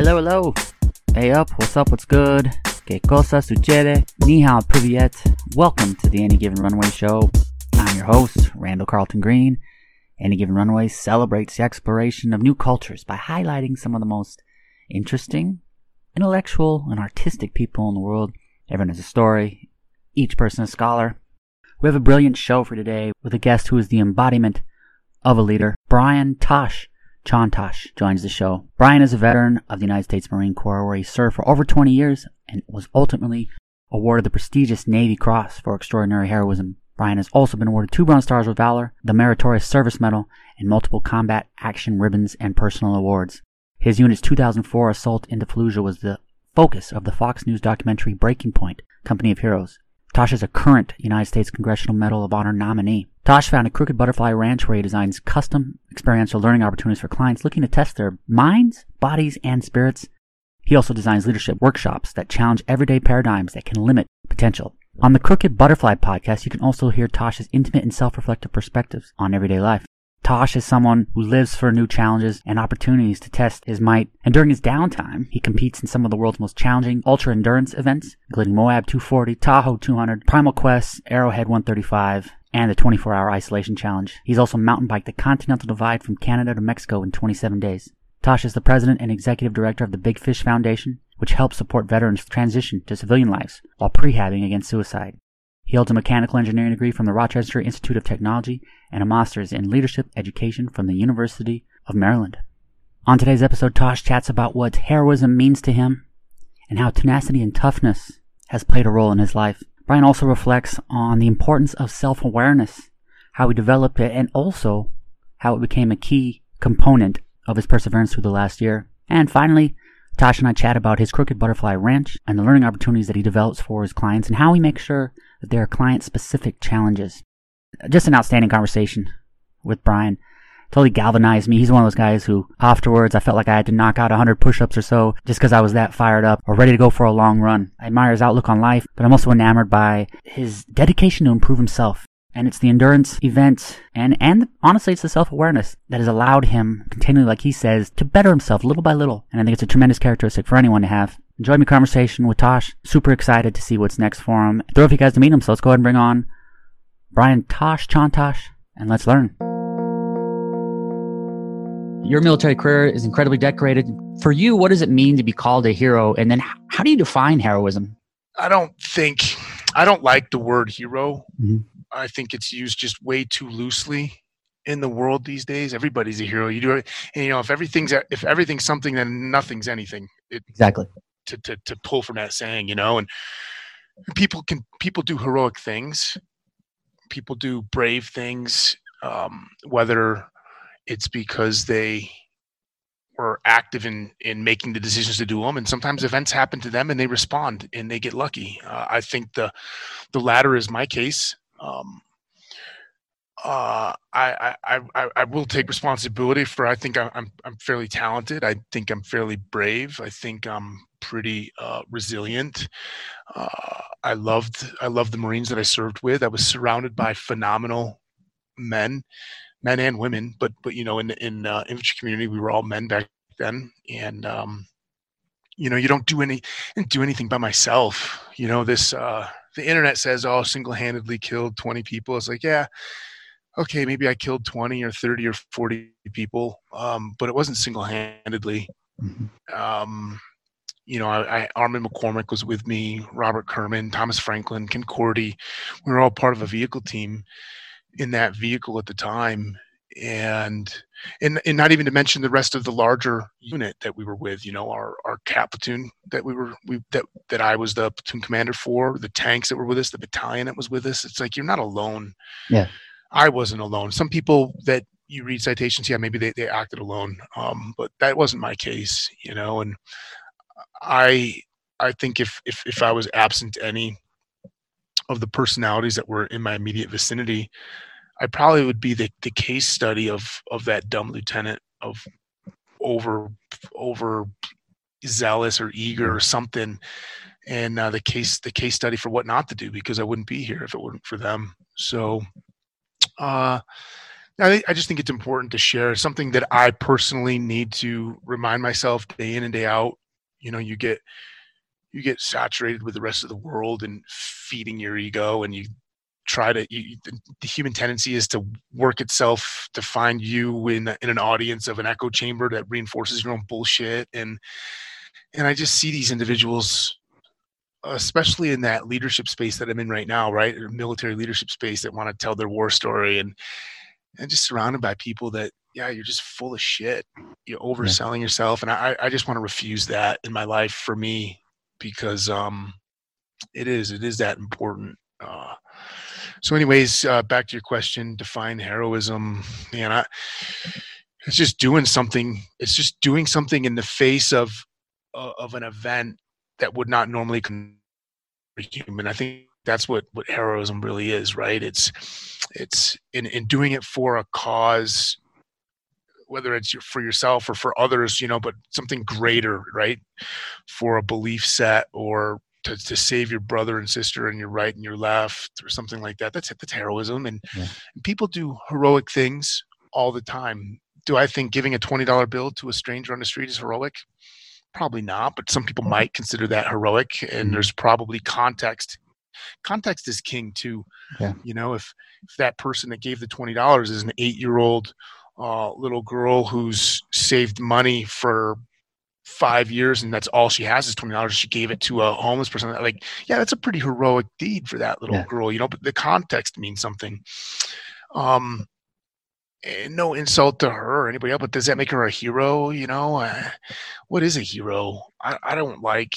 Hello. Hey up, what's good? Que cosa sucede? Ni hao privyet. Welcome to the Any Given Runway show. I'm your host, Randall Carlton Green. Any Given Runway celebrates the exploration of new cultures by highlighting some of the most interesting, intellectual, and artistic people in the world. Everyone has a story. Each person a scholar. We have a brilliant show for today with a guest who is the embodiment of a leader. Brian Chontosh joins the show. Brian is a veteran of the United States Marine Corps, where he served for over 20 years and was ultimately awarded the prestigious Navy Cross for extraordinary heroism. Brian has also been awarded 2 Bronze Stars with Valor, the Meritorious Service Medal, and multiple combat action ribbons and personal awards. His unit's 2004 assault into Fallujah was the focus of the Fox News documentary Breaking Point, Company of Heroes. Tosh is a current United States Congressional Medal of Honor nominee. Tosh founded Crooked Butterfly Ranch, where he designs custom experiential learning opportunities for clients looking to test their minds, bodies, and spirits. He also designs leadership workshops that challenge everyday paradigms that can limit potential. On the Crooked Butterfly Podcast, you can also hear Tosh's intimate and self-reflective perspectives on everyday life. Tosh is someone who lives for new challenges and opportunities to test his might, and during his downtime, he competes in some of the world's most challenging ultra-endurance events, including Moab 240, Tahoe 200, Primal Quest, Arrowhead 135, and the 24-hour isolation challenge. He's also mountain biked the Continental Divide from Canada to Mexico in 27 days. Tosh is the president and executive director of the Big Fish Foundation, which helps support veterans transition to civilian lives while prehabbing against suicide. He holds a mechanical engineering degree from the Rochester Institute of Technology and a master's in leadership education from the University of Maryland. On today's episode, Tosh chats about what heroism means to him and how tenacity and toughness has played a role in his life. Brian also reflects on the importance of self-awareness, how he developed it, and also how it became a key component of his perseverance through the last year. And finally, Tosh and I chat about his Crooked Butterfly Ranch and the learning opportunities that he develops for his clients and how he makes sure that there are client-specific challenges. Just an outstanding conversation with Brian. Totally galvanized me. He's one of those guys who, afterwards, I felt like I had to knock out 100 push-ups or so just because I was that fired up or ready to go for a long run. I admire his outlook on life, but I'm also enamored by his dedication to improve himself. And it's the endurance event, and honestly, it's the self-awareness that has allowed him continually, like he says, to better himself little by little. And I think it's a tremendous characteristic for anyone to have. Enjoyed my conversation with Tosh. Super excited to see what's next for him. Thrilled for you guys to meet him, so let's go ahead and bring on Brian Chontosh, and let's learn. Your military career is incredibly decorated. For you, what does it mean to be called a hero? And then how do you define heroism? I don't like the word hero. Mm-hmm. I think it's used just way too loosely in the world these days. Everybody's a hero. You do it. And you know, if everything's something, then nothing's anything. Exactly. To pull from that saying, you know, and people do heroic things. People do brave things, whether it's because they were active in making the decisions to do them. And sometimes events happen to them and they respond and they get lucky. I think the latter is my case. I will take responsibility for, I think I'm fairly talented. I think I'm fairly brave. I think I'm pretty, resilient. I loved the Marines that I served with. I was surrounded by phenomenal men and women, but, you know, in infantry community, we were all men back then. And, you know, you don't do anything by myself. You know, this, the internet says, oh, single-handedly killed 20 people. It's like, yeah, okay, maybe I killed 20 or 30 or 40 people, but it wasn't single-handedly. Mm-hmm. You know, Armin McCormick was with me, Robert Kerman, Thomas Franklin, Ken Cordy. We were all part of a vehicle team in that vehicle at the time. And not even to mention the rest of the larger unit that we were with, you know, our cat platoon that that I was the platoon commander for, the tanks that were with us, the battalion that was with us. It's like, you're not alone. Yeah. I wasn't alone. Some people that you read citations, yeah, maybe they acted alone. But that wasn't my case, you know, and I think if I was absent any of the personalities that were in my immediate vicinity, I probably would be the case study of that dumb lieutenant of over zealous or eager or something, and the case study for what not to do, because I wouldn't be here if it weren't for them. So I just think it's important to share something that I personally need to remind myself day in and day out. You know, you get saturated with the rest of the world and feeding your ego, and the human tendency is to work itself to find you in an audience of an echo chamber that reinforces your own bullshit. And I just see these individuals, especially in that leadership space that I'm in right now, right? Military leadership space, that want to tell their war story, and just surrounded by people that, yeah, you're just full of shit. You're overselling yourself. And I just want to refuse that in my life, for me, because it is that important. So anyways, back to your question, define heroism. Man, it's just doing something. It's just doing something in the face of an event that would not normally come to a human. I think that's what heroism really is, right? It's in doing it for a cause, whether it's for yourself or for others, you know, but something greater, right? For a belief set, or to save your brother and sister and your right and your left, or something like that. That's heroism. And people do heroic things all the time. Do I think giving a $20 bill to a stranger on the street is heroic? Probably not, but some people might consider that heroic, and there's probably context. Context is king too. Yeah. You know, if that person that gave the $20 is an 8-year-old little girl who's saved money for 5 years, and that's all she has is $20, she gave it to a homeless person, like, yeah, that's a pretty heroic deed for that little girl, you know, but the context means something. And no insult to her or anybody else, but does that make her a hero? You know, what is a hero? I don't like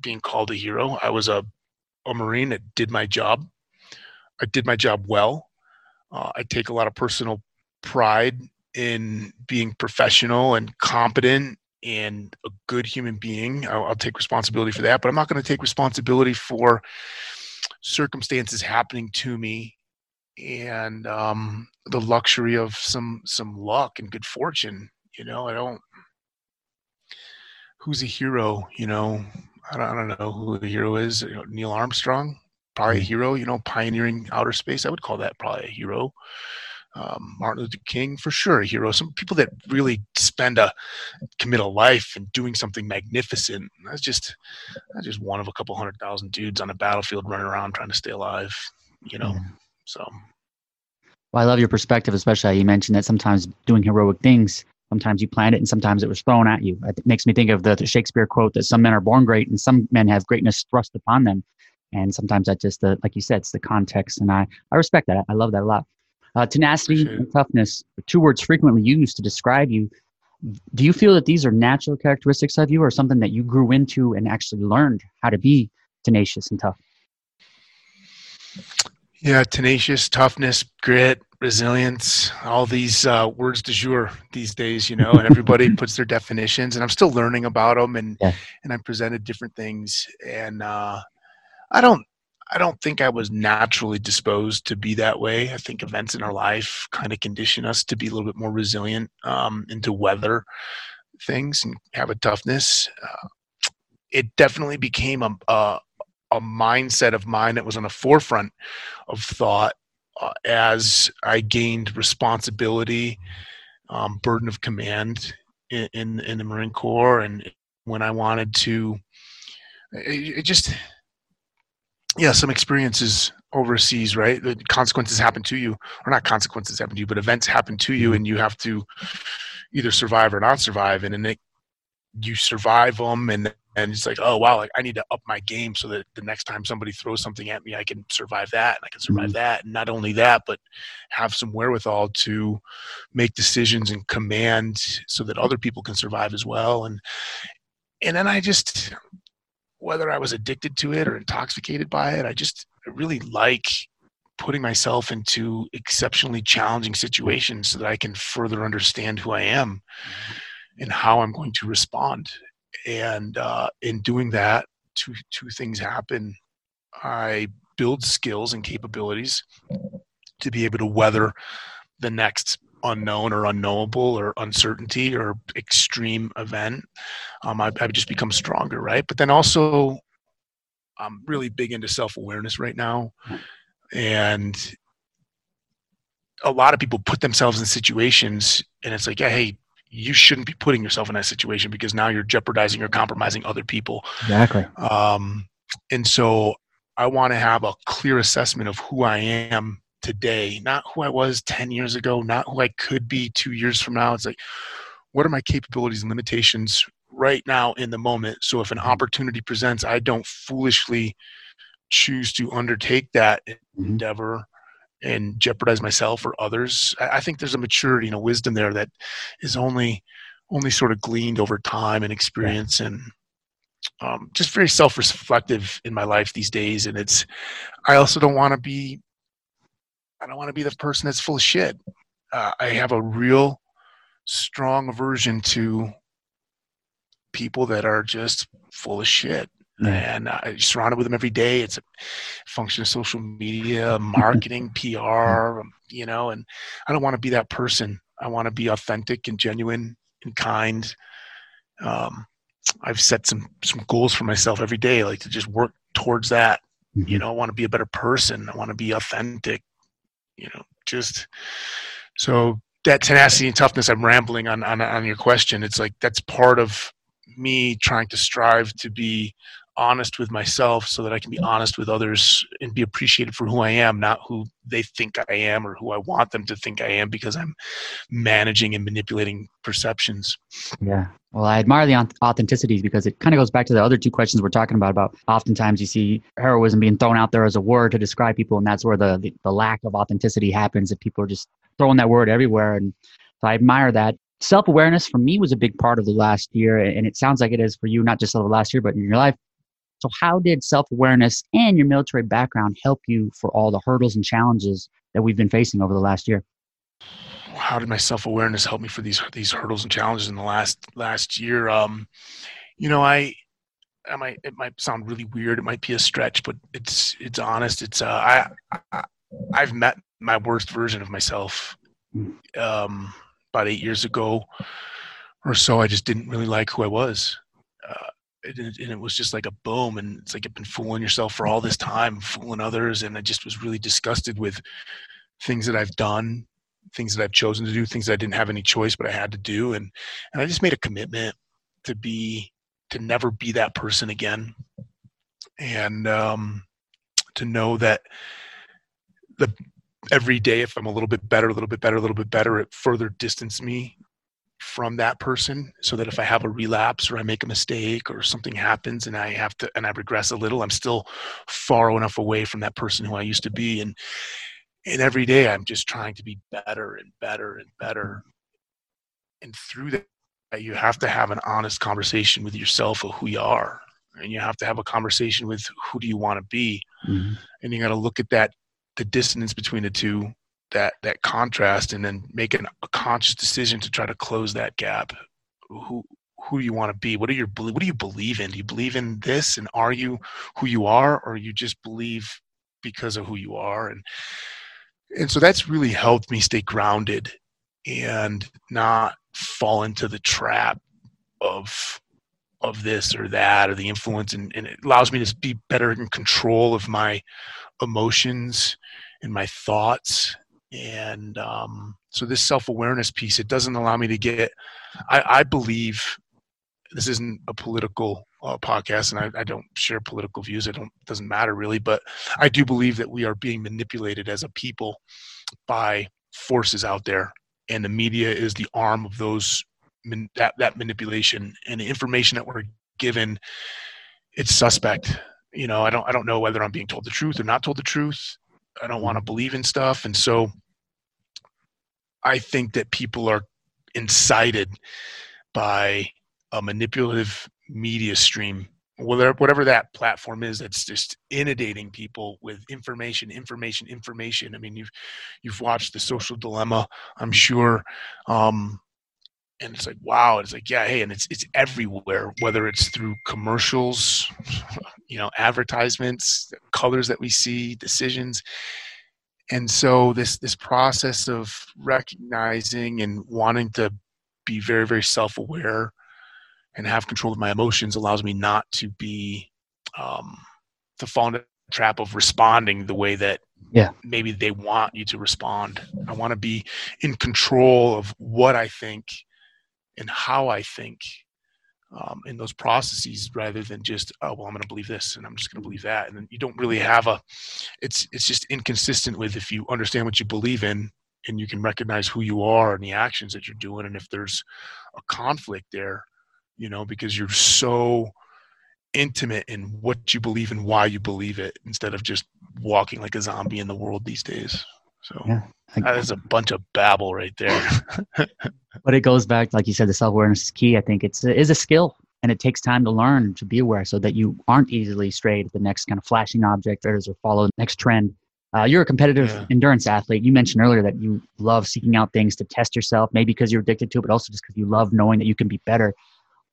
being called a hero. I was a Marine that did my job. I did my job well. I take a lot of personal pride in being professional and competent and a good human being. I'll take responsibility for that, but I'm not going to take responsibility for circumstances happening to me and the luxury of some luck and good fortune. You know, who's a hero? You know, I don't know who the hero is. You know, Neil Armstrong, probably a hero, you know, pioneering outer space. I would call that probably a hero. Martin Luther King, for sure, a hero. Some people that really commit a life and doing something magnificent. That's just one of a couple 100,000 dudes on a battlefield running around trying to stay alive, you know? Yeah. So. Well, I love your perspective, especially how you mentioned that sometimes doing heroic things, sometimes you planned it and sometimes it was thrown at you. It makes me think of the Shakespeare quote that some men are born great and some men have greatness thrust upon them. And sometimes that just, like you said, it's the context. And I respect that. I love that a lot. Tenacity and toughness are two words frequently used to describe you. Do you feel that these are natural characteristics of you, or something that you grew into and actually learned how to be tenacious and tough? Yeah, tenacious, toughness, grit, resilience, all these words du jour these days, you know, and everybody puts their definitions, and I'm still learning about them, and I'm presented different things. And I don't think I was naturally disposed to be that way. I think events in our life kind of condition us to be a little bit more resilient, and to weather things and have a toughness. It definitely became a mindset of mine that was on the forefront of thought as I gained responsibility, burden of command in the Marine Corps, and when I wanted to. Some experiences overseas, right? The consequences happen to you, or not consequences happen to you, but events happen to you, and you have to either survive or not survive. And then you survive them, and it's like, oh wow, like I need to up my game so that the next time somebody throws something at me, I can survive that, and I can survive that, and not only that, but have some wherewithal to make decisions and command so that other people can survive as well. And then I just, whether I was addicted to it or intoxicated by it, I really like putting myself into exceptionally challenging situations so that I can further understand who I am and how I'm going to respond. And in doing that, two things happen. I build skills and capabilities to be able to weather the next unknown or unknowable or uncertainty or extreme event. I've just become stronger, right? But then also, I'm really big into self-awareness right now, and a lot of people put themselves in situations and it's like, hey, you shouldn't be putting yourself in that situation because now you're jeopardizing or compromising other people. Exactly. And so I want to have a clear assessment of who I am today, not who I was 10 years ago, not who I could be 2 years from now. It's like, what are my capabilities and limitations right now in the moment? So if an opportunity presents, I don't foolishly choose to undertake that endeavor and jeopardize myself or others. I think there's a maturity and a wisdom there that is only sort of gleaned over time and experience, and just very self-reflective in my life these days. And it's, I also don't want to be, I don't want to be the person that's full of shit. I have a real strong aversion to people that are just full of shit. And I'm surrounded with them every day. It's a function of social media, marketing, PR, you know, and I don't want to be that person. I want to be authentic and genuine and kind. I've set some goals for myself every day, like to just work towards that. You know, I want to be a better person. I want to be authentic, you know, just so that tenacity and toughness. I'm rambling on your question. It's like, that's part of me trying to strive to be honest with myself so that I can be honest with others and be appreciated for who I am, not who they think I am or who I want them to think I am, because I'm managing and manipulating perceptions. Yeah. Well, I admire the authenticity because it kind of goes back to the other two questions we're talking about oftentimes you see heroism being thrown out there as a word to describe people. And that's where the lack of authenticity happens, that people are just throwing that word everywhere. And so I admire that. Self-awareness for me was a big part of the last year, and it sounds like it is for you, not just over the last year, but in your life. So how did self-awareness and your military background help you for all the hurdles and challenges that we've been facing over the last year? How did my self-awareness help me for these hurdles and challenges in the last year? You know, it might sound really weird. It might be a stretch, but it's honest. It's, I've met my worst version of myself. About 8 years ago or so, I just didn't really like who I was. And it was just like a boom. And it's like, I've been fooling yourself for all this time, fooling others. And I just was really disgusted with things that I've done, things that I've chosen to do, things that I didn't have any choice, but I had to do. And I just made a commitment to never be that person again. And to know that every day, if I'm a little bit better, it further distances me from that person, so that if I have a relapse or I make a mistake or something happens and I regress a little, I'm still far enough away from that person who I used to be. And every day I'm just trying to be better and better and better. And through that, you have to have an honest conversation with yourself of who you are. And you have to have a conversation with who do you want to be. And you got to look at the dissonance between the two, that contrast, and then make a conscious decision to try to close that gap. Who you want to be? What do you believe in? Do you believe in this? And are you who you are, or you just believe because of who you are? And so that's really helped me stay grounded and not fall into the trap of this or that or the influence, and it allows me to be better in control of my emotions and my thoughts. And so this self-awareness piece, it doesn't allow me to get, I believe, this isn't a political podcast, and I don't share political views. It doesn't matter really, but I do believe that we are being manipulated as a people by forces out there. And the media is the arm of those that manipulation, and the information that we're given, it's suspect. You know, I don't know whether I'm being told the truth or not told the truth. I don't want to believe in stuff. And so I think that people are incited by a manipulative media stream, whatever that platform is, that's just inundating people with information. I mean, you've watched The Social Dilemma, I'm sure. And it's like, wow. It's like, yeah, hey, and it's everywhere, whether it's through commercials, you know, advertisements, the colors that we see, decisions. And so this process of recognizing and wanting to be very, very self-aware and have control of my emotions allows me not to be, to fall into the trap of responding the way that Yeah. Maybe they want you to respond. I want to be in control of what I think and how I think in those processes, rather than just, oh, well, I'm going to believe this and I'm just going to believe that. And then you don't really have it's just inconsistent with, if you understand what you believe in and you can recognize who you are and the actions that you're doing. And if there's a conflict there, you know, because you're so intimate in what you believe and why you believe it, instead of just walking like a zombie in the world these days. So yeah, that is a bunch of babble right there. But it goes back, like you said, the self-awareness is key. I think it is a skill, and it takes time to learn to be aware so that you aren't easily strayed at the next kind of flashing object or follow the next trend. You're a competitive endurance athlete. You mentioned earlier that you love seeking out things to test yourself, maybe because you're addicted to it, but also just because you love knowing that you can be better.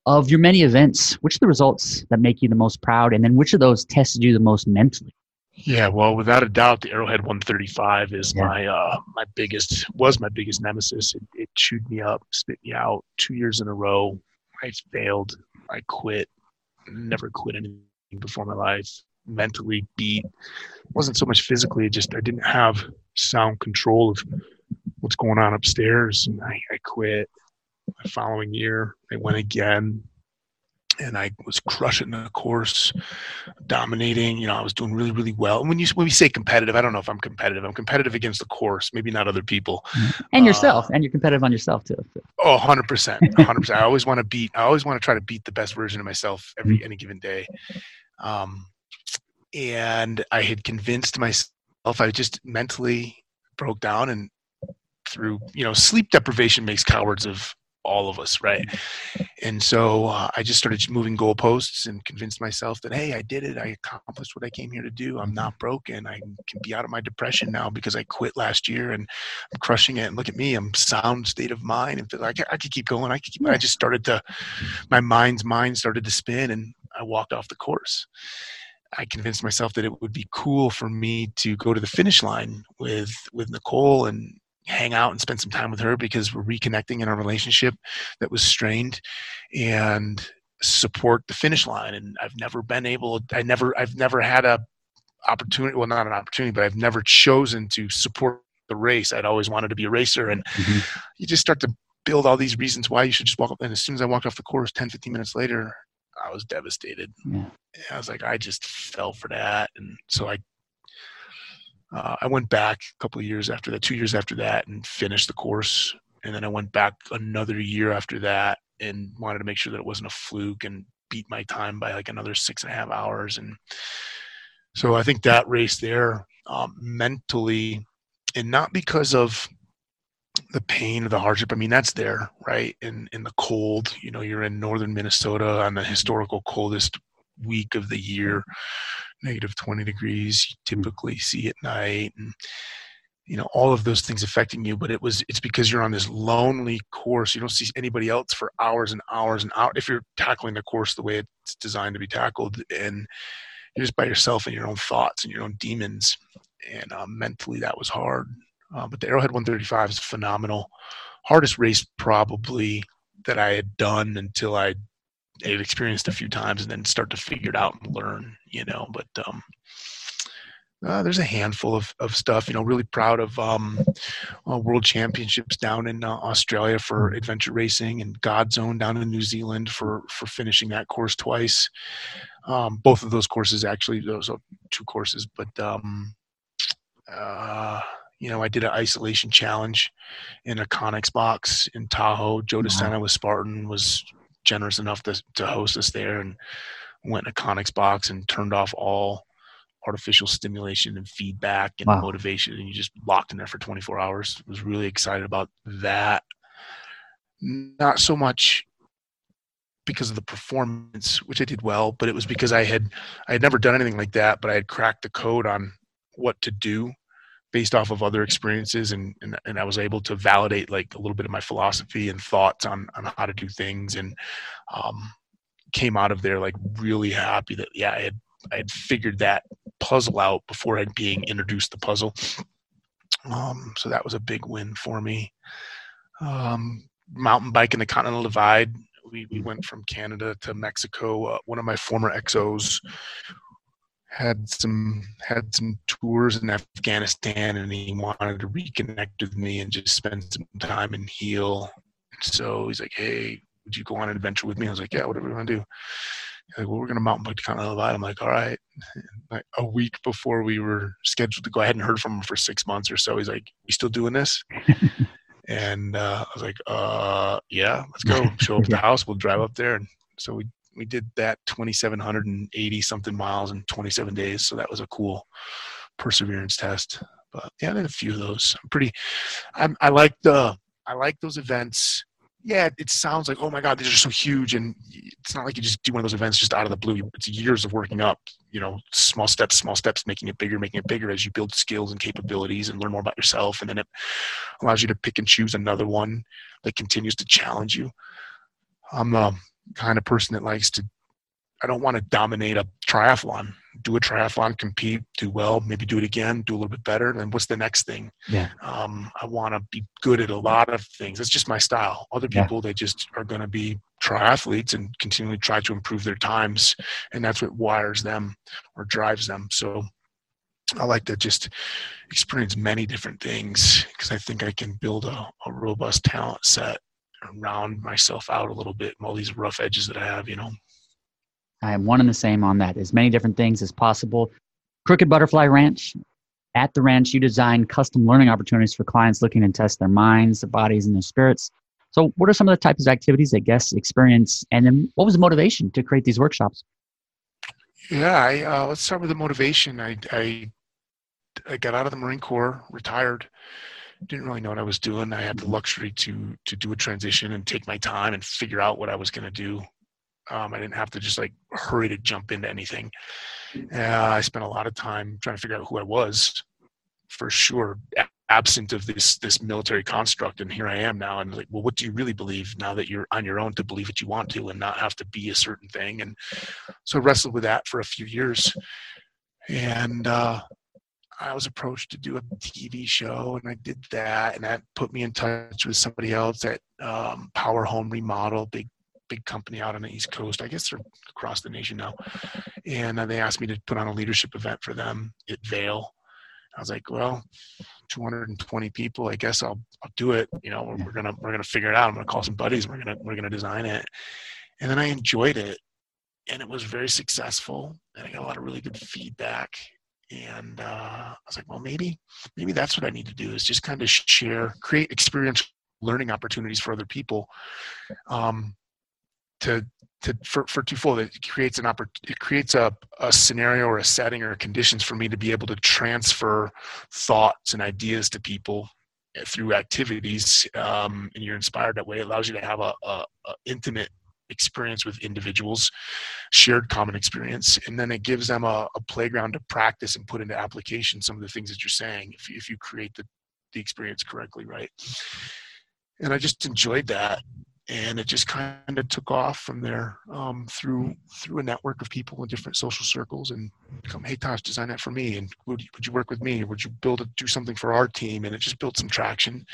Of your many events, which are the results that make you the most proud, and then which of those tested you the most mentally? Yeah, well, without a doubt, the Arrowhead 135 is my biggest nemesis. It chewed me up, spit me out 2 years in a row. I failed. I quit. Never quit anything before in my life. Mentally beat. It wasn't so much physically. I didn't have sound control of what's going on upstairs, and I quit. The following year, I went again, and I was crushing the course, dominating. You know, I was doing really, really well. And when we say competitive, I don't know if I'm competitive. I'm competitive against the course, maybe not other people. And yourself, and you're competitive on yourself too. Oh, 100%. 100%. I always want to try to beat the best version of myself any given day. And I had convinced myself, I just mentally broke down, and through, you know, sleep deprivation makes cowards of all of us, right? And so I just started moving goalposts and convinced myself that, hey, I did it. I accomplished what I came here to do. I'm not broken. I can be out of my depression now because I quit last year and I'm crushing it. And look at me, I'm sound state of mind. And I could keep going. I just started to, my mind's mind started to spin, and I walked off the course. I convinced myself that it would be cool for me to go to the finish line with Nicole and hang out and spend some time with her, because we're reconnecting in our relationship that was strained, and support the finish line. And I've never had a opportunity. Well, not an opportunity, but I've never chosen to support the race. I'd always wanted to be a racer. And you just start to build all these reasons why you should just walk up. And as soon as I walked off the course, 10, 15 minutes later, I was devastated. Yeah. I was like, I just fell for that. And so I went back a couple of years after that, 2 years after that, and finished the course. And then I went back another year after that and wanted to make sure that it wasn't a fluke, and beat my time by like another 6.5 hours. And so I think that race there, mentally, and not because of the pain or the hardship. I mean, that's there, right? In the cold, you know, you're in northern Minnesota on the historical coldest week of the year, -20 degrees. You typically see at night, and you know, all of those things affecting you. But it's because you're on this lonely course. You don't see anybody else for hours and hours and hours if you're tackling the course the way it's designed to be tackled, and you're just by yourself and your own thoughts and your own demons. And mentally, that was hard. But the Arrowhead 135 is phenomenal. Hardest race probably that I had done until I had experienced a few times, and then start to figure it out and learn, you know. But there's a handful of stuff, you know. Really proud of world championships down in Australia for adventure racing, and God Zone down in New Zealand for finishing that course twice. Both of those courses, actually, those are two courses. But you know, I did an isolation challenge in a Conex box in Tahoe. Joe DeSena with Spartan was generous enough to host us there, and went in a Conex box and turned off all artificial stimulation and feedback and motivation, and you just locked in there for 24 hours. Was really excited about that. Not so much because of the performance, which I did well, but it was because I had never done anything like that, but I had cracked the code on what to do based off of other experiences, and I was able to validate like a little bit of my philosophy and thoughts on how to do things, and came out of there like really happy that I had figured that puzzle out before I'd being introduced the puzzle. So that was a big win for me. Mountain biking the Continental Divide. We went from Canada to Mexico. One of my former exos had some tours in Afghanistan, and he wanted to reconnect with me and just spend some time and heal. So he's like, "Hey, would you go on an adventure with me?" I was like, "Yeah, whatever you want to do." He's like, "Well, we're going to mountain bike to Continental Divide." I'm like, "All right." Like a week before we were scheduled to go, I hadn't heard from him for 6 months or so. He's like, "You still doing this?" And I was like, "Yeah, let's go. Show up at the house. We'll drive up there." And so we did that 2,780 something miles in 27 days. So that was a cool perseverance test. But yeah, I did a few of those. I like those events. Yeah, it sounds like, oh my God, these are so huge. And it's not like you just do one of those events just out of the blue. It's years of working up, small steps, making it bigger as you build skills and capabilities and learn more about yourself. And then it allows you to pick and choose another one that continues to challenge you. I'm the kind of person that I don't want to dominate a triathlon. Do a triathlon, compete, do well, maybe do it again, do a little bit better. And then what's the next thing? Yeah. I want to be good at a lot of things. That's just my style. Other people, they just are going to be triathletes and continually try to improve their times. And that's what wires them or drives them. So I like to just experience many different things because I think I can build a robust talent set and round myself out a little bit from all these rough edges that I have, I am one and the same on that. As many different things as possible. Crooked Butterfly Ranch. At the ranch, you design custom learning opportunities for clients looking to test their minds, their bodies, and their spirits. So what are some of the types of activities that guests experience? And then what was the motivation to create these workshops? Yeah, let's start with the motivation. I got out of the Marine Corps, retired. Didn't really know what I was doing. I had the luxury to do a transition and take my time and figure out what I was going to do. I didn't have to just hurry to jump into anything. I spent a lot of time trying to figure out who I was, for sure, absent of this military construct. And here I am now. And well, what do you really believe now that you're on your own to believe what you want to and not have to be a certain thing? And so I wrestled with that for a few years. And I was approached to do a TV show, and I did that. And that put me in touch with somebody else at Power Home Remodel, big company out on the East Coast. I guess they're across the nation now. And they asked me to put on a leadership event for them at Vail. I was like, well, 220 people, I guess I'll do it. We're going to figure it out. I'm going to call some buddies. We're going to design it. And then I enjoyed it, and it was very successful, and I got a lot of really good feedback. And I was like, well, maybe that's what I need to do, is just kind of create experiential learning opportunities for other people. For twofold, it creates a scenario or a setting or conditions for me to be able to transfer thoughts and ideas to people through activities, and you're inspired that way. It allows you to have a intimate experience with individuals, shared common experience, and then it gives them a playground to practice and put into application some of the things that you're saying if you create the experience correctly, right? And I just enjoyed that. And it just kind of took off from there through a network of people in different social circles, and come, hey, Tosh, design that for me. And would you work with me? Would you do something for our team? And it just built some traction.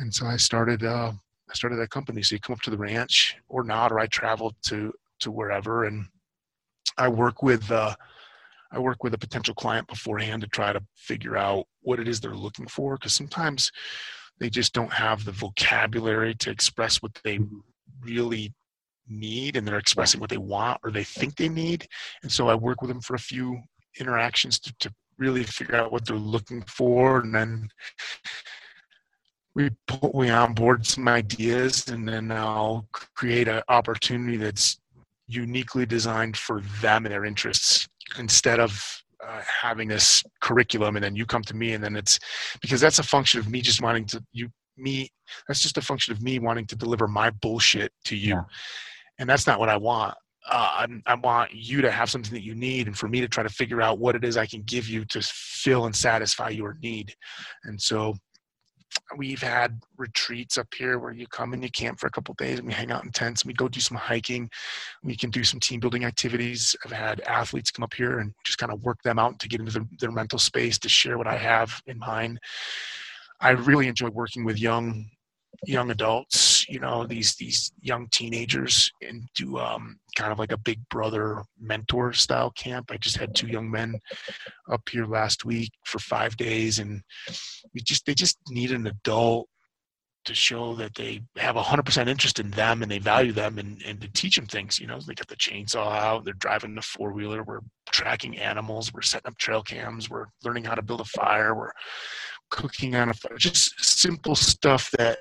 And so I started that company. So you come up to the ranch or not, or I travel to wherever. And I work with a potential client beforehand to try to figure out what it is they're looking for. Because sometimes they just don't have the vocabulary to express what they really need, and they're expressing what they want or they think they need. And so I work with them for a few interactions to really figure out what they're looking for. And then we onboard some ideas, and then I'll create an opportunity that's uniquely designed for them and their interests, instead of having this curriculum and then you come to me. And then it's because that's a function of me just wanting to that's just a function of me wanting to deliver my bullshit to you. Yeah. And that's not what I want. I want you to have something that you need, and for me to try to figure out what it is I can give you to fill and satisfy your need. And so we've had retreats up here where you come and you camp for a couple of days, and we hang out in tents, and we go do some hiking. We can do some team building activities. I've had athletes come up here and just kind of work them out to get into their mental space, to share what I have in mind. I really enjoy working with young adults, you know, these young teenagers into kind of like a big brother mentor style camp. I just had two young men up here last week for 5 days, and they just need an adult to show that they have 100% interest in them and they value them, and to teach them things. You know, they got the chainsaw out, they're driving the four-wheeler, we're tracking animals, we're setting up trail cams, we're learning how to build a fire, we're cooking on a fire, just simple stuff that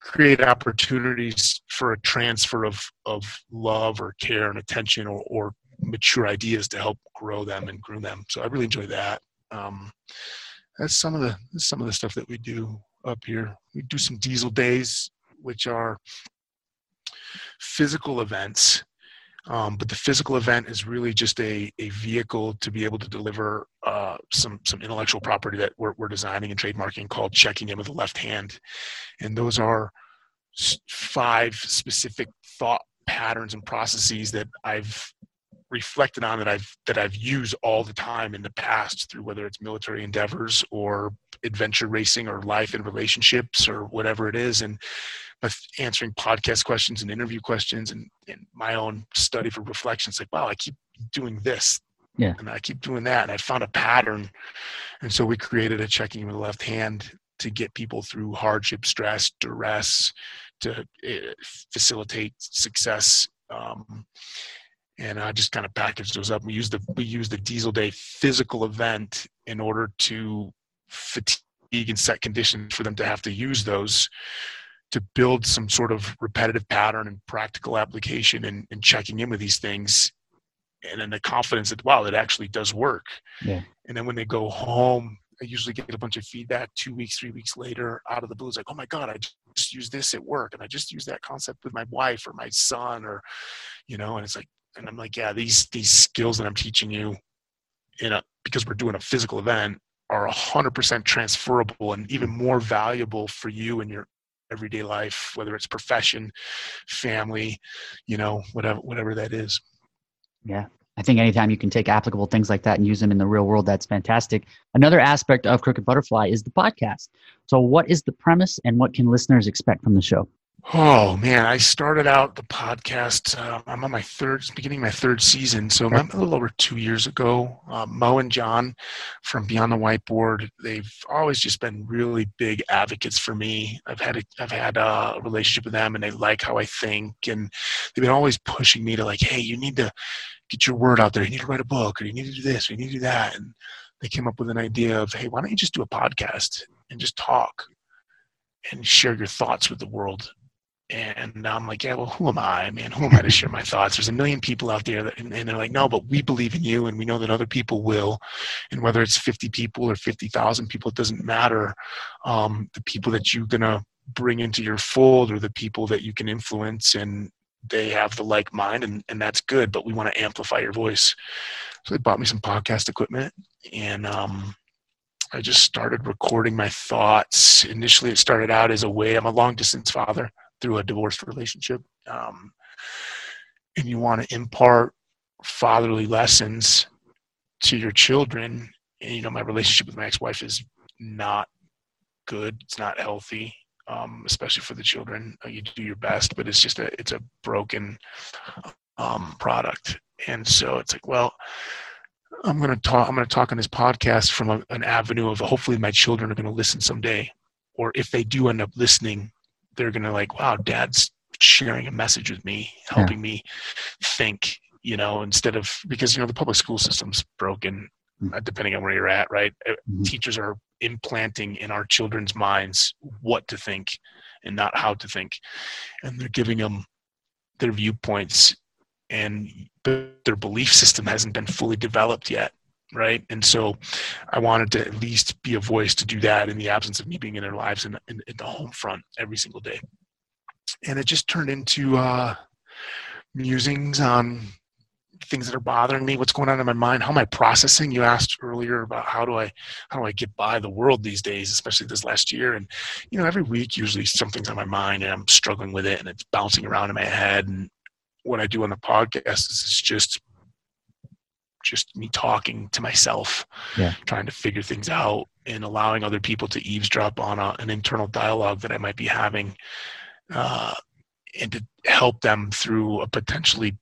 create opportunities for a transfer of love or care and attention or mature ideas to help grow them and groom them. So I really enjoy that. That's some of the stuff that we do up here. We do some diesel days, which are physical events, but the physical event is really just a vehicle to be able to deliver some intellectual property that we're designing and trademarking called Checking In with the Left Hand. And those are 5 specific thought patterns and processes that I've reflected on, that I've used all the time in the past, through whether it's military endeavors or adventure racing or life and relationships or whatever it is, and answering podcast questions and interview questions and my own study for reflections. Like, wow, I keep doing this, yeah, and I keep doing that, and I found a pattern. And so we created a Checking with the Left Hand to get people through hardship, stress, duress, to facilitate success. And I just kind of packaged those up. We use the diesel day physical event in order to fatigue and set conditions for them to have to use those to build some sort of repetitive pattern and practical application and checking in with these things. And then the confidence that, wow, that actually does work. Yeah. And then when they go home, I usually get a bunch of feedback 2 weeks, 3 weeks later out of the blue. It's like, oh my God, I just used this at work. And I just used that concept with my wife or my son, or, you know, and it's like, and I'm like, yeah, these skills that I'm teaching you, because we're doing a physical event, are 100% transferable and even more valuable for you in your everyday life, whether it's profession, family, you know, whatever that is. Yeah. I think anytime you can take applicable things like that and use them in the real world, that's fantastic. Another aspect of Crooked Butterfly is the podcast. So what is the premise, and what can listeners expect from the show? Oh man, I started out the podcast. I'm on my third season. So I'm a little over 2 years ago. Mo and John from Beyond the Whiteboard, they've always just been really big advocates for me. I've had a relationship with them, and they like how I think, and they've been always pushing me to, like, hey, you need to get your word out there. You need to write a book, or you need to do this, or you need to do that. And they came up with an idea of, hey, why don't you just do a podcast and just talk and share your thoughts with the world? And I'm like, yeah, well, who am I, man? Who am I to share my thoughts? There's a million people out there. And they're like, no, but we believe in you, and we know that other people will. And whether it's 50 people or 50,000 people, it doesn't matter. The people that you're going to bring into your fold are the people that you can influence, and they have the like mind, and that's good, but we want to amplify your voice. So they bought me some podcast equipment, and I just started recording my thoughts. Initially, it started out as a way — I'm a long-distance father through a divorced relationship, and you want to impart fatherly lessons to your children. And, you know, my relationship with my ex-wife is not good. It's not healthy, especially for the children. You do your best, but it's just it's a broken product. And so it's like, well, I'm going to talk on this podcast from an avenue of, hopefully my children are going to listen someday, or if they do end up listening, they're going to, like, wow, dad's sharing a message with me, helping me think, you know, instead of — because, you know, the public school system's broken, depending on where you're at, right? Teachers are implanting in our children's minds what to think and not how to think. And they're giving them their viewpoints, and their belief system hasn't been fully developed yet, right? And so I wanted to at least be a voice to do that in the absence of me being in their lives and at the home front every single day. And it just turned into musings on things that are bothering me, what's going on in my mind, how am I processing? You asked earlier about how do I get by the world these days, especially this last year. And, you know, every week usually something's on my mind, and I'm struggling with it, and it's bouncing around in my head. And what I do on the podcast is just me talking to myself, trying to figure things out, and allowing other people to eavesdrop on an internal dialogue that I might be having and to help them through a potentially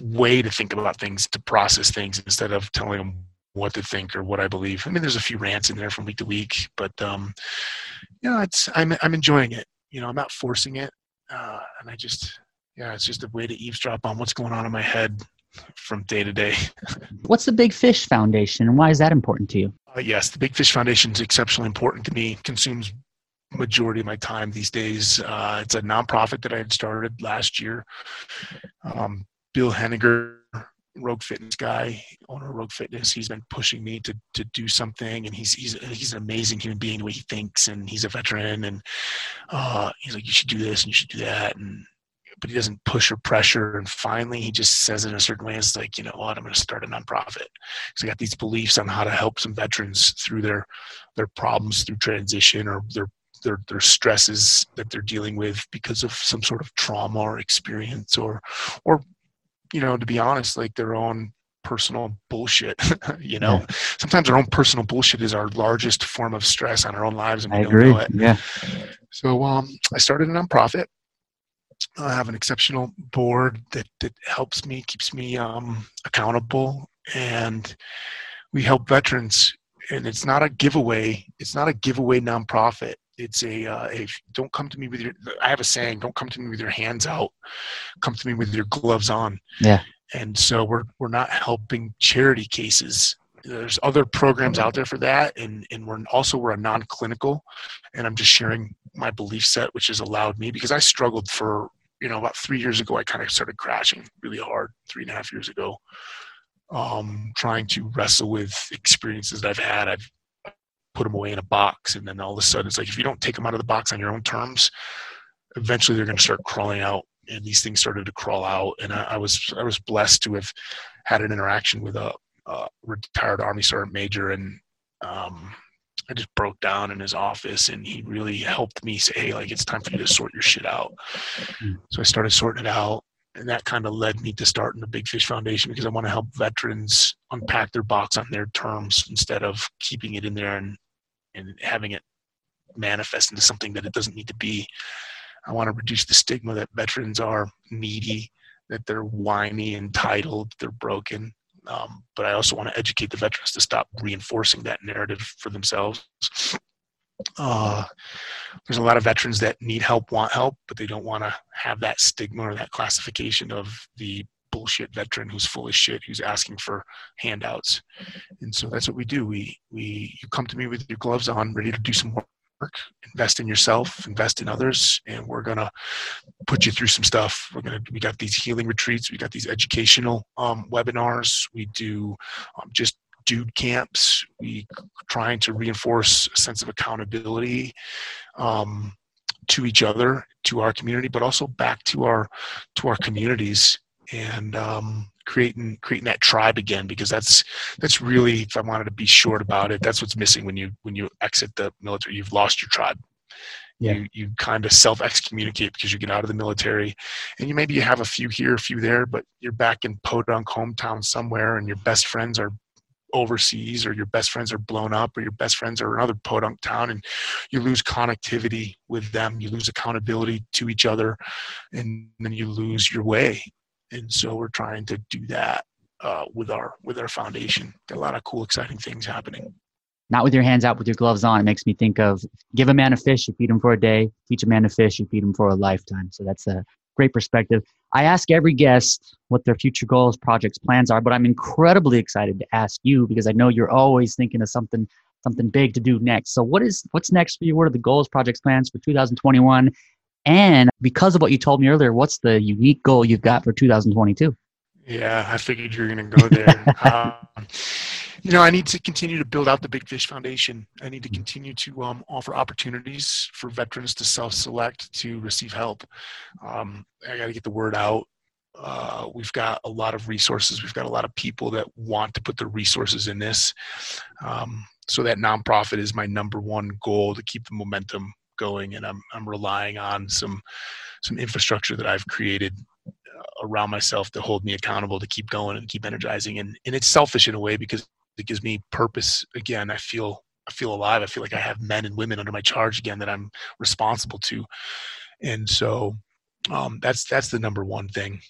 way to think about things, to process things, instead of telling them what to think or what I believe. I mean, there's a few rants in there from week to week, but you know, I'm enjoying it. You know, I'm not forcing it, and I just, yeah, it's just a way to eavesdrop on what's going on in my head from day to day. What's the Big Fish Foundation, and why is that important to you? Yes, the Big Fish Foundation is exceptionally important to me. Consumes majority of my time these days. It's a nonprofit that I had started last year. Bill Henniger, Rogue Fitness guy, owner of Rogue Fitness, he's been pushing me to do something, and he's an amazing human being, the way he thinks, and he's a veteran, and he's like, you should do this and you should do that, but he doesn't push or pressure. And finally, he just says it in a certain way. It's like, you know what, I'm going to start a nonprofit. So I got these beliefs on how to help some veterans through their problems, through transition, or their stresses that they're dealing with because of some sort of trauma or experience, or, you know, to be honest, like their own personal bullshit, you know, yeah. Sometimes our own personal bullshit is our largest form of stress on our own lives. And we don't know it. Yeah. So, I started a nonprofit. I have an exceptional board that helps me, keeps me accountable, and we help veterans. And it's not a giveaway. It's not a giveaway nonprofit. It's a don't come to me with your. I have a saying: don't come to me with your hands out. Come to me with your gloves on. Yeah. And so we're not helping charity cases. There's other programs out there for that, and we're a non-clinical, and I'm just sharing my belief set, which has allowed me, because I struggled for, you know, about 3 years ago. I kind of started crashing really hard 3.5 years ago, trying to wrestle with experiences that I've had. I've put them away in a box, and then all of a sudden it's like, if you don't take them out of the box on your own terms, eventually they're going to start crawling out. And these things started to crawl out, and I was blessed to have had an interaction with a retired Army Sergeant Major, and I just broke down in his office, and he really helped me say, hey, like, it's time for you to sort your shit out. So I started sorting it out, and that kind of led me to starting the Big Fish Foundation, because I want to help veterans unpack their box on their terms instead of keeping it in there and having it manifest into something that it doesn't need to be. I want to reduce the stigma that veterans are needy, that they're whiny, entitled, they're broken. But I also want to educate the veterans to stop reinforcing that narrative for themselves. There's a lot of veterans that need help, want help, but they don't want to have that stigma or that classification of the bullshit veteran who's full of shit, who's asking for handouts. And so that's what we do. You come to me with your gloves on, ready to do some work, invest in yourself, invest in others, and we're going to put you through some stuff. We got these healing retreats. We got these educational webinars. We do just dude camps. We trying to reinforce a sense of accountability to each other, to our community, but also back to our communities, and creating that tribe again, because that's really, if I wanted to be short about it, that's what's missing when you exit the military. You've lost your tribe. Yeah. You kind of self-excommunicate because you get out of the military, and you maybe you have a few here, a few there, but you're back in podunk hometown somewhere, and your best friends are overseas, or your best friends are blown up, or your best friends are in another podunk town, and you lose connectivity with them. You lose accountability to each other, and then you lose your way. And so we're trying to do that with our foundation. Got a lot of cool, exciting things happening. Not with your hands out, with your gloves on. It makes me think of, give a man a fish, you feed him for a day. Teach a man to fish, you feed him for a lifetime. So that's a great perspective. I ask every guest what their future goals, projects, plans are, but I'm incredibly excited to ask you, because I know you're always thinking of something big to do next. So what's next for you? What are the goals, projects, plans for 2021? And because of what you told me earlier, what's the unique goal you've got for 2022? Yeah, I figured you were going to go there. You know, I need to continue to build out the Big Fish Foundation. I need to continue to offer opportunities for veterans to self-select, to receive help. I got to get the word out. We've got a lot of resources. We've got a lot of people that want to put their resources in this. So that nonprofit is my number one goal, to keep the momentum going, and I'm relying on some infrastructure that I've created around myself to hold me accountable, to keep going and keep energizing. And it's selfish in a way, because it gives me purpose again. I feel alive. I feel like I have men and women under my charge again that I'm responsible to. And so that's the number one thing.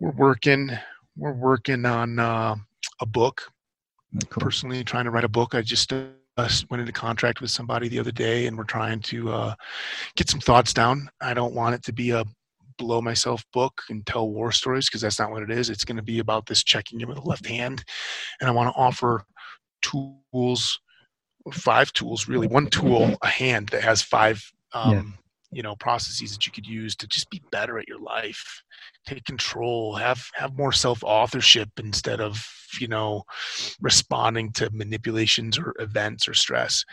We're working on a book. Cool. Personally, trying to write a book. I just went into contract with somebody the other day, and we're trying to get some thoughts down. I don't want it to be a blow myself book and tell war stories, because that's not what it is. It's going to be about this checking in with the left hand, and I want to offer tools, 5 tools really. 1 tool a hand that has 5 processes that you could use to just be better at your life, take control, have more self-authorship instead of, responding to manipulations or events or stress.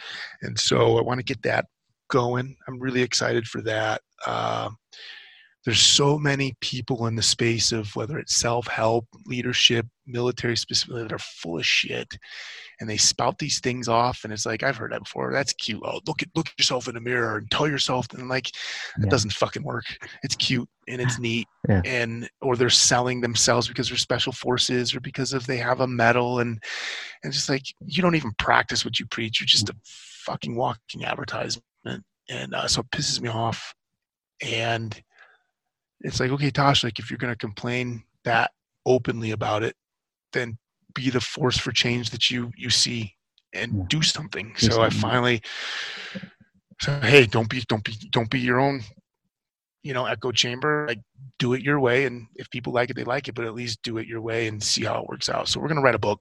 And so I want to get that going. I'm really excited for that. There's so many people in the space of whether it's self-help, leadership, military specifically, that are full of shit, and they spout these things off, and it's like, I've heard that before. That's cute. Oh, look at yourself in the mirror and tell yourself, and it doesn't fucking work. It's cute and it's neat, or they're selling themselves because they're special forces or because they have a medal, and just like, you don't even practice what you preach. You're just a fucking walking advertisement, and so it pisses me off. And it's like, okay, Tosh, if you're going to complain that openly about it, then be the force for change that you see and do something. So I finally said, hey, don't be your own, echo chamber. Do it your way. And if people like it, they like it, but at least do it your way and see how it works out. So we're going to write a book,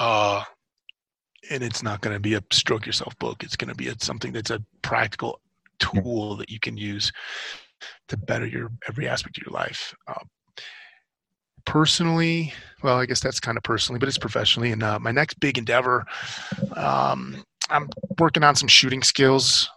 and it's not going to be a stroke yourself book. It's going to be something that's a practical tool that you can use to better your every aspect of your life. Personally, well, I guess that's kind of personally, but it's professionally. And my next big endeavor, I'm working on some shooting skills.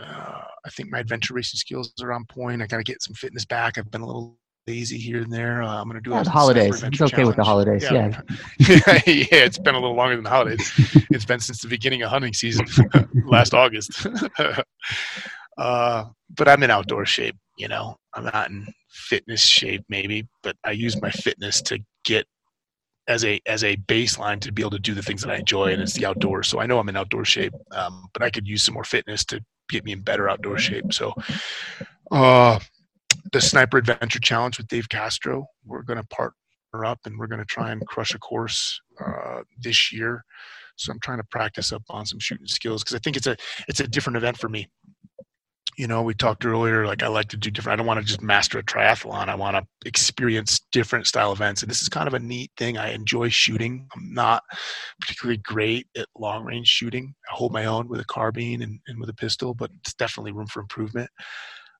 I think my adventure racing skills are on point. I got to get some fitness back. I've been a little lazy here and there. I'm going to do holidays. It's okay challenge. With the holidays. Yeah. It's been a little longer than the holidays. It's been since the beginning of hunting season, last August. But I'm in outdoor shape, I'm not in fitness shape maybe, but I use my fitness to get as a baseline to be able to do the things that I enjoy, and it's the outdoors. So I know I'm in outdoor shape, but I could use some more fitness to get me in better outdoor shape. So, the Sniper Adventure Challenge with Dave Castro, we're going to partner up and we're going to try and crush a course, this year. So I'm trying to practice up on some shooting skills, 'cause I think it's a different event for me. We talked earlier, I like to do different. I don't want to just master a triathlon. I want to experience different style events. And this is kind of a neat thing. I enjoy shooting. I'm not particularly great at long range shooting. I hold my own with a carbine and with a pistol, but it's definitely room for improvement.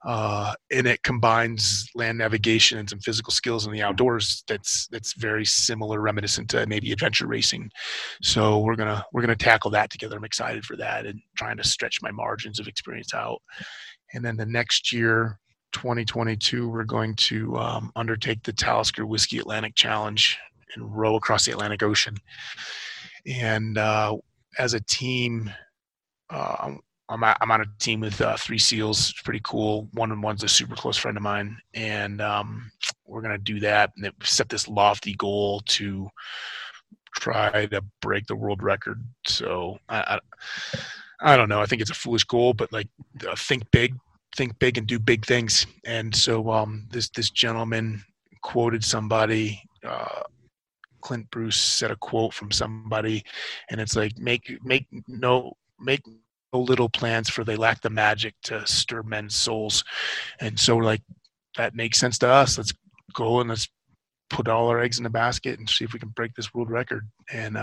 And it combines land navigation and some physical skills in the outdoors. That's very similar, reminiscent to maybe adventure racing. So we're gonna tackle that together. I'm excited for that and trying to stretch my margins of experience out. And then the next year, 2022, we're going to undertake the Talisker Whiskey Atlantic Challenge and row across the Atlantic Ocean. And as a team, I'm on a team with 3 SEALs. It's pretty cool. One of one's a super close friend of mine, and we're going to do that. And we set this lofty goal to try to break the world record. So I don't know. I think it's a foolish goal, but think big and do big things. And so this gentleman quoted somebody, Clint Bruce said a quote from somebody, and it's like, make little plans, for they lack the magic to stir men's souls. And so we're like, that makes sense to us. Let's go and let's put all our eggs in the basket and see if we can break this world record. And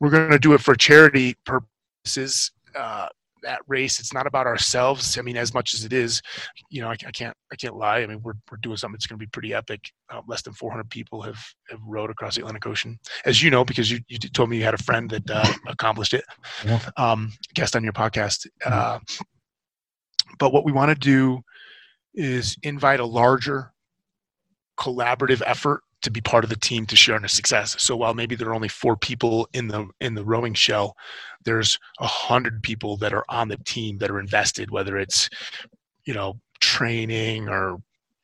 we're going to do it for charity purposes. That race, it's not about ourselves. I mean, as much as it is, I can't lie. I mean, we're doing something that's going to be pretty epic. Less than 400 people have rowed across the Atlantic Ocean, as you know, because you told me you had a friend that accomplished it, guest on your podcast. But what we want to do is invite a larger collaborative effort to be part of the team to share in the success. So while maybe there are only 4 people in the rowing shell, there's 100 people that are on the team that are invested, whether it's, training or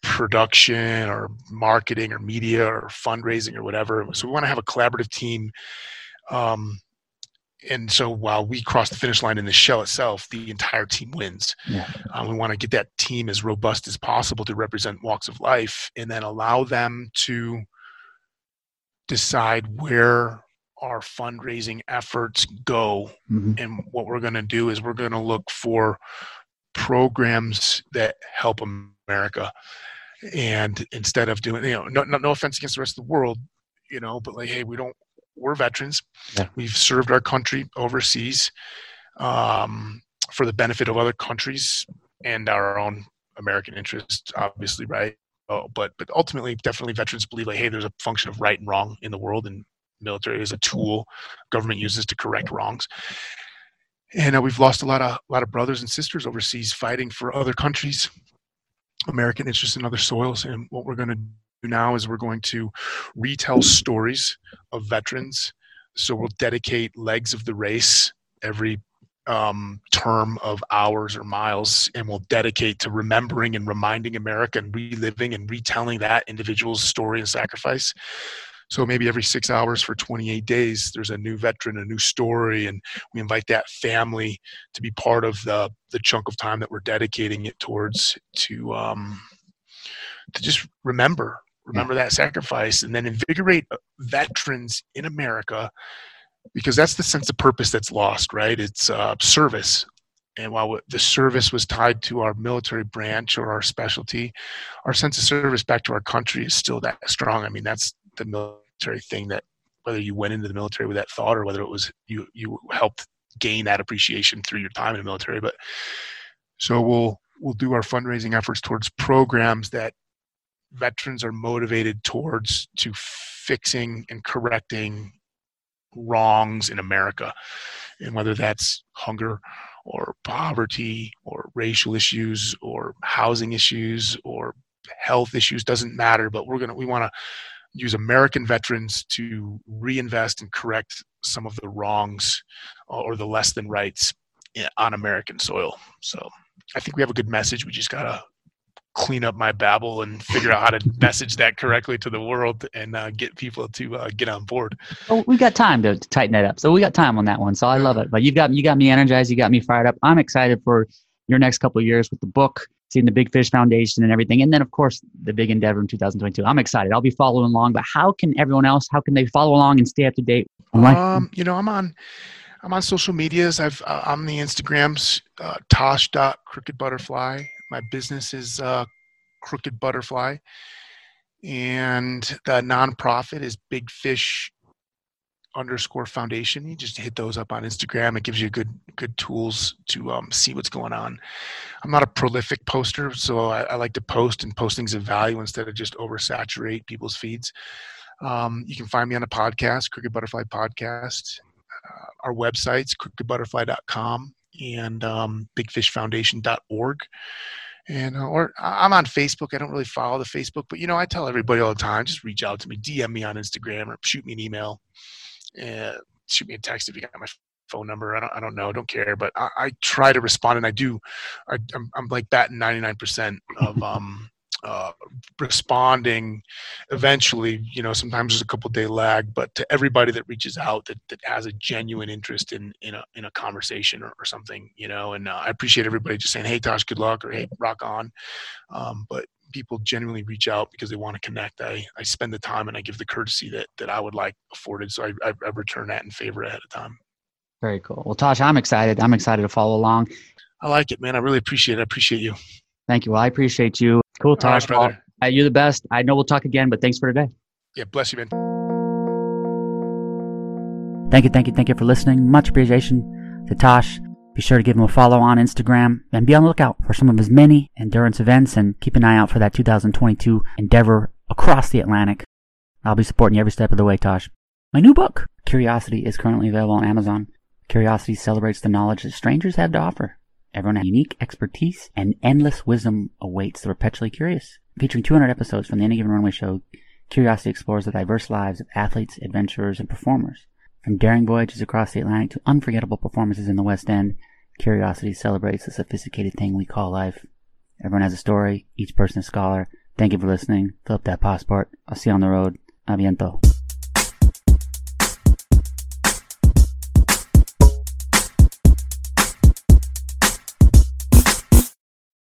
production or marketing or media or fundraising or whatever. So we want to have a collaborative team And so while we cross the finish line in the show itself, the entire team wins. Yeah. We want to get that team as robust as possible to represent walks of life, and then allow them to decide where our fundraising efforts go. Mm-hmm. And what we're going to do is we're going to look for programs that help America. And instead of doing, no offense against the rest of the world, but like, hey, we're veterans. Yeah. We've served our country overseas for the benefit of other countries and our own American interests, obviously, right? But ultimately, definitely veterans believe, like, hey, there's a function of right and wrong in the world, and military is a tool government uses to correct wrongs. And we've lost a lot of brothers and sisters overseas fighting for other countries, American interests in other soils. And what we're going to do now is we're going to retell stories of veterans. So we'll dedicate legs of the race every term of hours or miles, and we'll dedicate to remembering and reminding America and reliving and retelling that individual's story and sacrifice. So maybe every 6 hours for 28 days, there's a new veteran, a new story, and we invite that family to be part of the chunk of time that we're dedicating it towards to just remember that sacrifice, and then invigorate veterans in America, because that's the sense of purpose that's lost, right? It's service. And while the service was tied to our military branch or our specialty, our sense of service back to our country is still that strong. I mean, that's the military thing, that whether you went into the military with that thought or whether it was you helped gain that appreciation through your time in the military. But so we'll do our fundraising efforts towards programs that veterans are motivated towards, to fixing and correcting wrongs in America. And whether that's hunger or poverty or racial issues or housing issues or health issues, doesn't matter. But we want to use American veterans to reinvest and correct some of the wrongs or the less than rights on American soil. So I think we have a good message. We just got to clean up my babble and figure out how to message that correctly to the world and get people to get on board. Well, we got time to tighten that up. So we got time on that one. So I love it. But you got me energized. You got me fired up. I'm excited for your next couple of years with the book, seeing the Big Fish Foundation and everything. And then, of course, the big endeavor in 2022. I'm excited. I'll be following along. But how can they follow along and stay up to date? I'm on social medias. I'm on the Instagrams, tosh.crookedbutterfly. My business is Crooked Butterfly. And the nonprofit is Big Fish _Foundation. You just hit those up on Instagram. It gives you good tools to see what's going on. I'm not a prolific poster, so I like to post, and postings of value instead of just oversaturate people's feeds. You can find me on a podcast, Crooked Butterfly Podcast. Our website's crookedbutterfly.com and bigfishfoundation.org. And or I'm on Facebook. I don't really follow the Facebook, but I tell everybody all the time, just reach out to me, DM me on Instagram, or shoot me an email. Shoot me a text if you got my phone number. I don't know. Don't care. But I try to respond, and I do. I'm like batting 99% of responding. Eventually, sometimes there's a couple day lag, but to everybody that reaches out that has a genuine interest in a conversation or something, And I appreciate everybody just saying, "Hey, Tosh, good luck," or "Hey, rock on." But people genuinely reach out because they want to connect. I spend the time and I give the courtesy that I would like afforded. So I return that in favor ahead of time. Very cool. Well, Tosh, I'm excited. I'm excited to follow along. I like it, man. I really appreciate it. I appreciate you. Thank you. Well, I appreciate you. Cool, Tosh. All right, brother. You're the best. I know we'll talk again, but thanks for today. Yeah, bless you, man. Thank you for listening. Much appreciation to Tosh. Be sure to give him a follow on Instagram, and be on the lookout for some of his many endurance events, and keep an eye out for that 2022 endeavor across the Atlantic. I'll be supporting you every step of the way, Tosh. My new book, Curiosity, is currently available on Amazon. Curiosity celebrates the knowledge that strangers have to offer. Everyone has unique expertise, and endless wisdom awaits the perpetually curious. Featuring 200 episodes from the Any Given Runway show, Curiosity explores the diverse lives of athletes, adventurers, and performers. From daring voyages across the Atlantic to unforgettable performances in the West End, Curiosity celebrates the sophisticated thing we call life. Everyone has a story. Each person a scholar. Thank you for listening. Fill up that passport. I'll see you on the road. A bientôt.